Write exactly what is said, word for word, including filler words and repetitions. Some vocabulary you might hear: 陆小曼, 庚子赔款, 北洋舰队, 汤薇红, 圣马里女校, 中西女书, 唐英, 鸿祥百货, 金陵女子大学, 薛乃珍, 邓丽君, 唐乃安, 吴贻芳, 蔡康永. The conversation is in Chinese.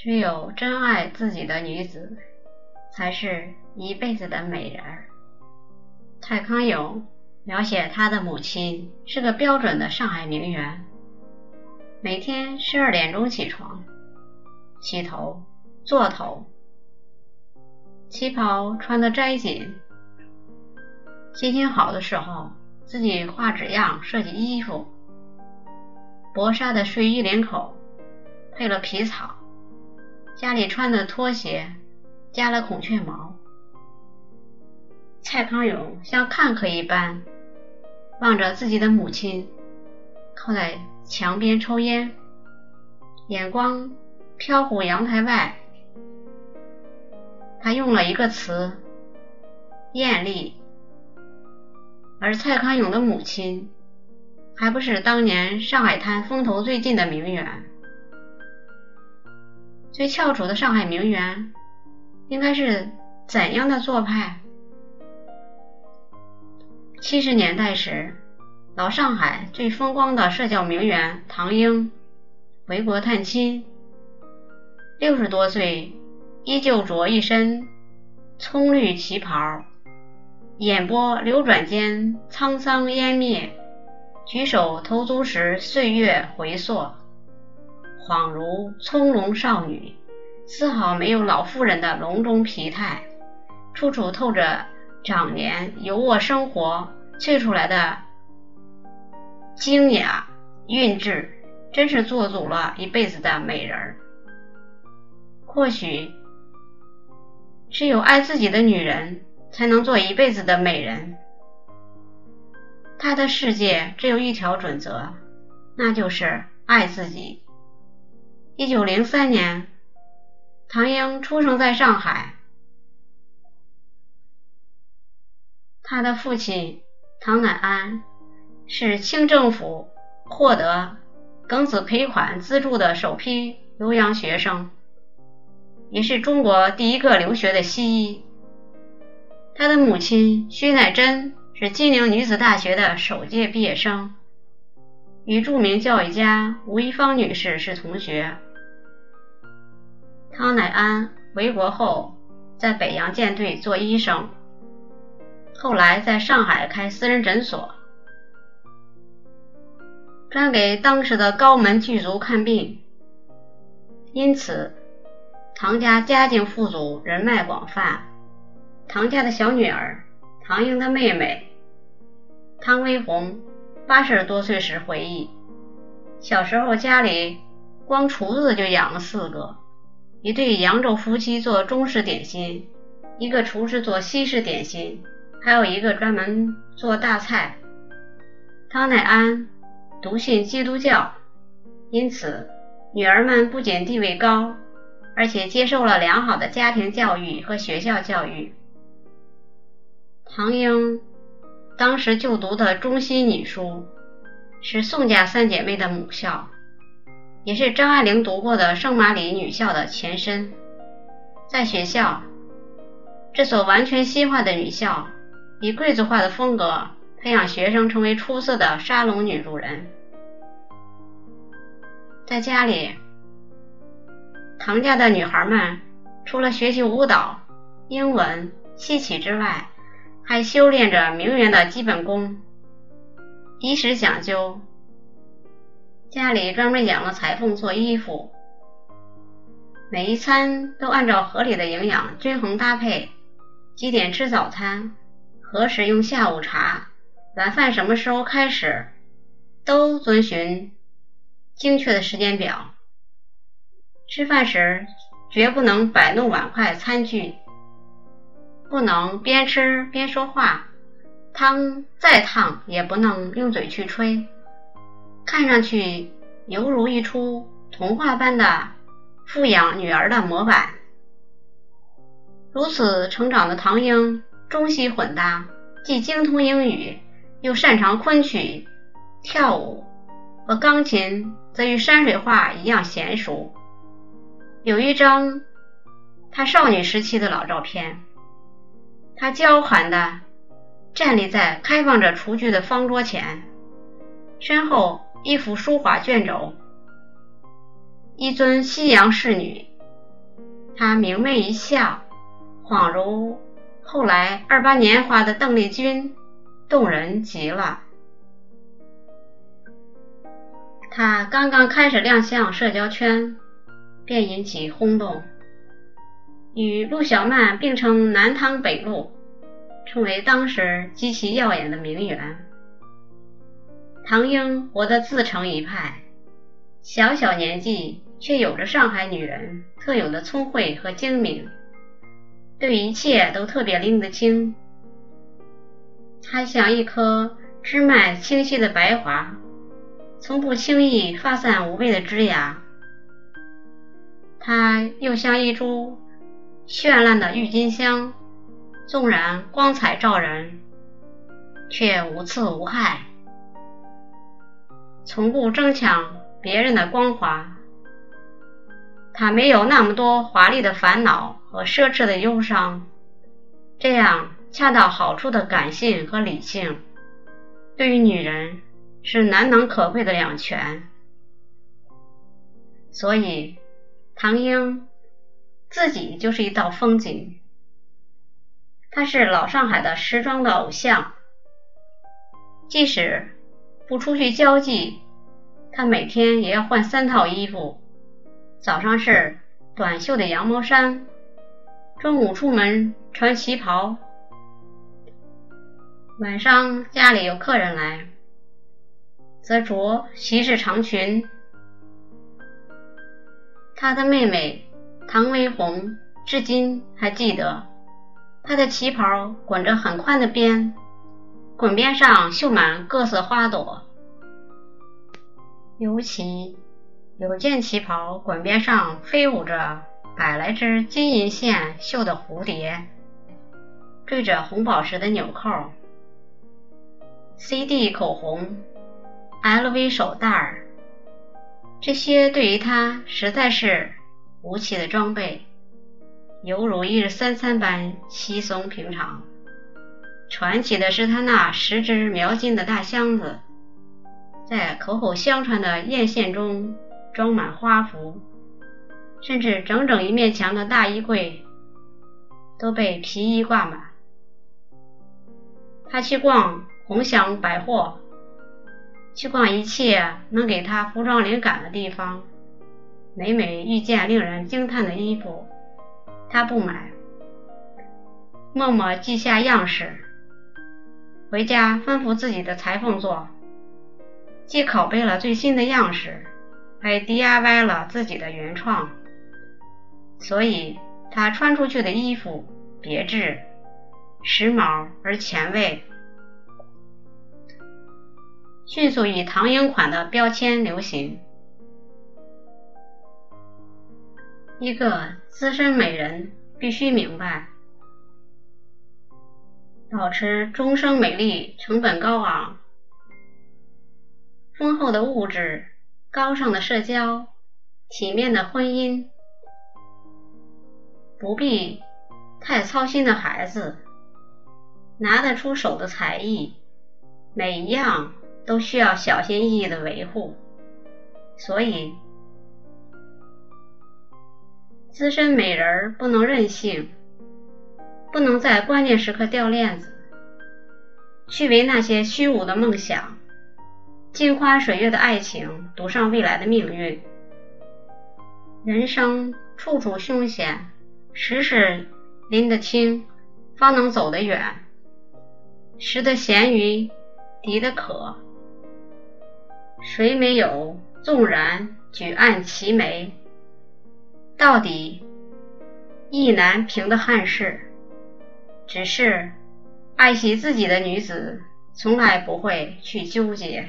只有真爱自己的女子，才是一辈子的美人儿。蔡康永描写他的母亲是个标准的上海名媛，每天十二点钟起床，洗头、做头，旗袍穿得摘紧，心情好的时候自己画纸样设计衣服，薄纱的睡衣领口配了皮草，家里穿的拖鞋加了孔雀毛。蔡康永像看客一般望着自己的母亲靠在墙边抽烟，眼光飘忽阳台外。他用了一个词，艳丽，而蔡康永的母亲还不是当年上海滩风头最劲的名媛。最翘楚的上海名媛应该是怎样的做派？七十年代时，老上海最风光的社交名媛唐英回国探亲，六十多岁依旧着一身葱绿旗袍，眼波流转间沧桑湮灭，举手投足时岁月回溯，恍如葱茏少女，丝毫没有老妇人的隆中疲态，处处透着长年游卧生活萃出来的精雅韵致，真是做足了一辈子的美人。或许只有爱自己的女人才能做一辈子的美人。她的世界只有一条准则，那就是爱自己。一九零三年，唐英出生在上海，她的父亲唐乃安是清政府获得庚子赔款资助的首批留洋学生，也是中国第一个留学的西医。他的母亲薛乃珍是金陵女子大学的首届毕业生，与著名教育家吴贻芳女士是同学。康乃安回国后在北洋舰队做医生，后来在上海开私人诊所，专给当时的高门巨族看病。因此唐家家境富足，人脉广泛。唐家的小女儿唐英的妹妹汤薇红八十多岁时回忆，小时候家里光厨子就养了四个，一对扬州夫妻做中式点心，一个厨师做西式点心，还有一个专门做大菜。汤乃安笃信基督教，因此女儿们不仅地位高，而且接受了良好的家庭教育和学校教育。唐英当时就读的中西女书是宋家三姐妹的母校，也是张爱玲读过的圣马里女校的前身。在学校，这所完全西化的女校以贵族化的风格培养学生成为出色的沙龙女主人。在家里，唐家的女孩们除了学习舞蹈、英文、戏曲之外，还修炼着名媛的基本功，衣食讲究。家里专门养了裁缝做衣服，每一餐都按照合理的营养均衡搭配，几点吃早餐，何时用下午茶，晚饭什么时候开始，都遵循精确的时间表。吃饭时绝不能摆弄碗筷餐具，不能边吃边说话，汤再烫也不能用嘴去吹，看上去犹如一出童话般的富养女儿的模板。如此成长的唐英，中西混搭，既精通英语，又擅长昆曲、跳舞，而钢琴则与山水画一样娴熟。有一张她少女时期的老照片，她娇寒地站立在开放着厨具的方桌前，身后一幅书画卷轴，一尊西洋仕女他明媚一笑，恍如后来二八年花的邓丽君，动人极了。他刚刚开始亮相社交圈，便引起轰动，与陆小曼并称南唐北陆，成为当时极其耀眼的名媛。唐英活得自成一派，小小年纪却有着上海女人特有的聪慧和精明，对一切都特别拎得清，她像一颗枝脉清晰的白桦，从不轻易发散无谓的枝芽。她又像一株绚烂的郁金香，纵然光彩照人，却无刺无害，从不争抢别人的光华。他没有那么多华丽的烦恼和奢侈的忧伤，这样恰到好处的感性和理性，对于女人是难能可贵的两全。所以唐英自己就是一道风景，她是老上海的时装的偶像。即使不出去交际，她每天也要换三套衣服，早上是短袖的羊毛衫，中午出门穿旗袍，晚上家里有客人来，则着西式长裙。她的妹妹唐薇红至今还记得，她的旗袍滚着很宽的边，滚边上绣满各色花朵，尤其有件旗袍滚边上飞舞着百来只金银线绣的蝴蝶，缀着红宝石的纽扣， C D 口红， L V 手袋，这些对于她实在是无奇的装备，犹如一日三餐般稀松平常。传奇的是她那十只描金的大箱子，在口口相传的艳羡中装满花服，甚至整整一面墙的大衣柜都被皮衣挂满。他去逛鸿祥百货，去逛一切能给他服装灵感的地方，每每遇见令人惊叹的衣服，他不买，默默记下样式，回家吩咐自己的裁缝做，既拷贝了最新的样式，还 D I Y 了自己的原创。所以他穿出去的衣服别致、时髦而前卫，迅速以唐英款的标签流行。一个资深美人必须明白，保持终生美丽成本高昂，丰厚的物质，高尚的社交，体面的婚姻，不必太操心的孩子，拿得出手的才艺，每一样都需要小心翼翼的维护。所以资深美人不能任性，不能在关键时刻掉链子，去为那些虚无的梦想、镜花水月的爱情赌上未来的命运。人生处处凶险，时时拎得清，方能走得远，食得咸鱼，敌得渴。谁没有纵然举案齐眉，到底意难平的憾事。只是爱惜自己的女子，从来不会去纠结。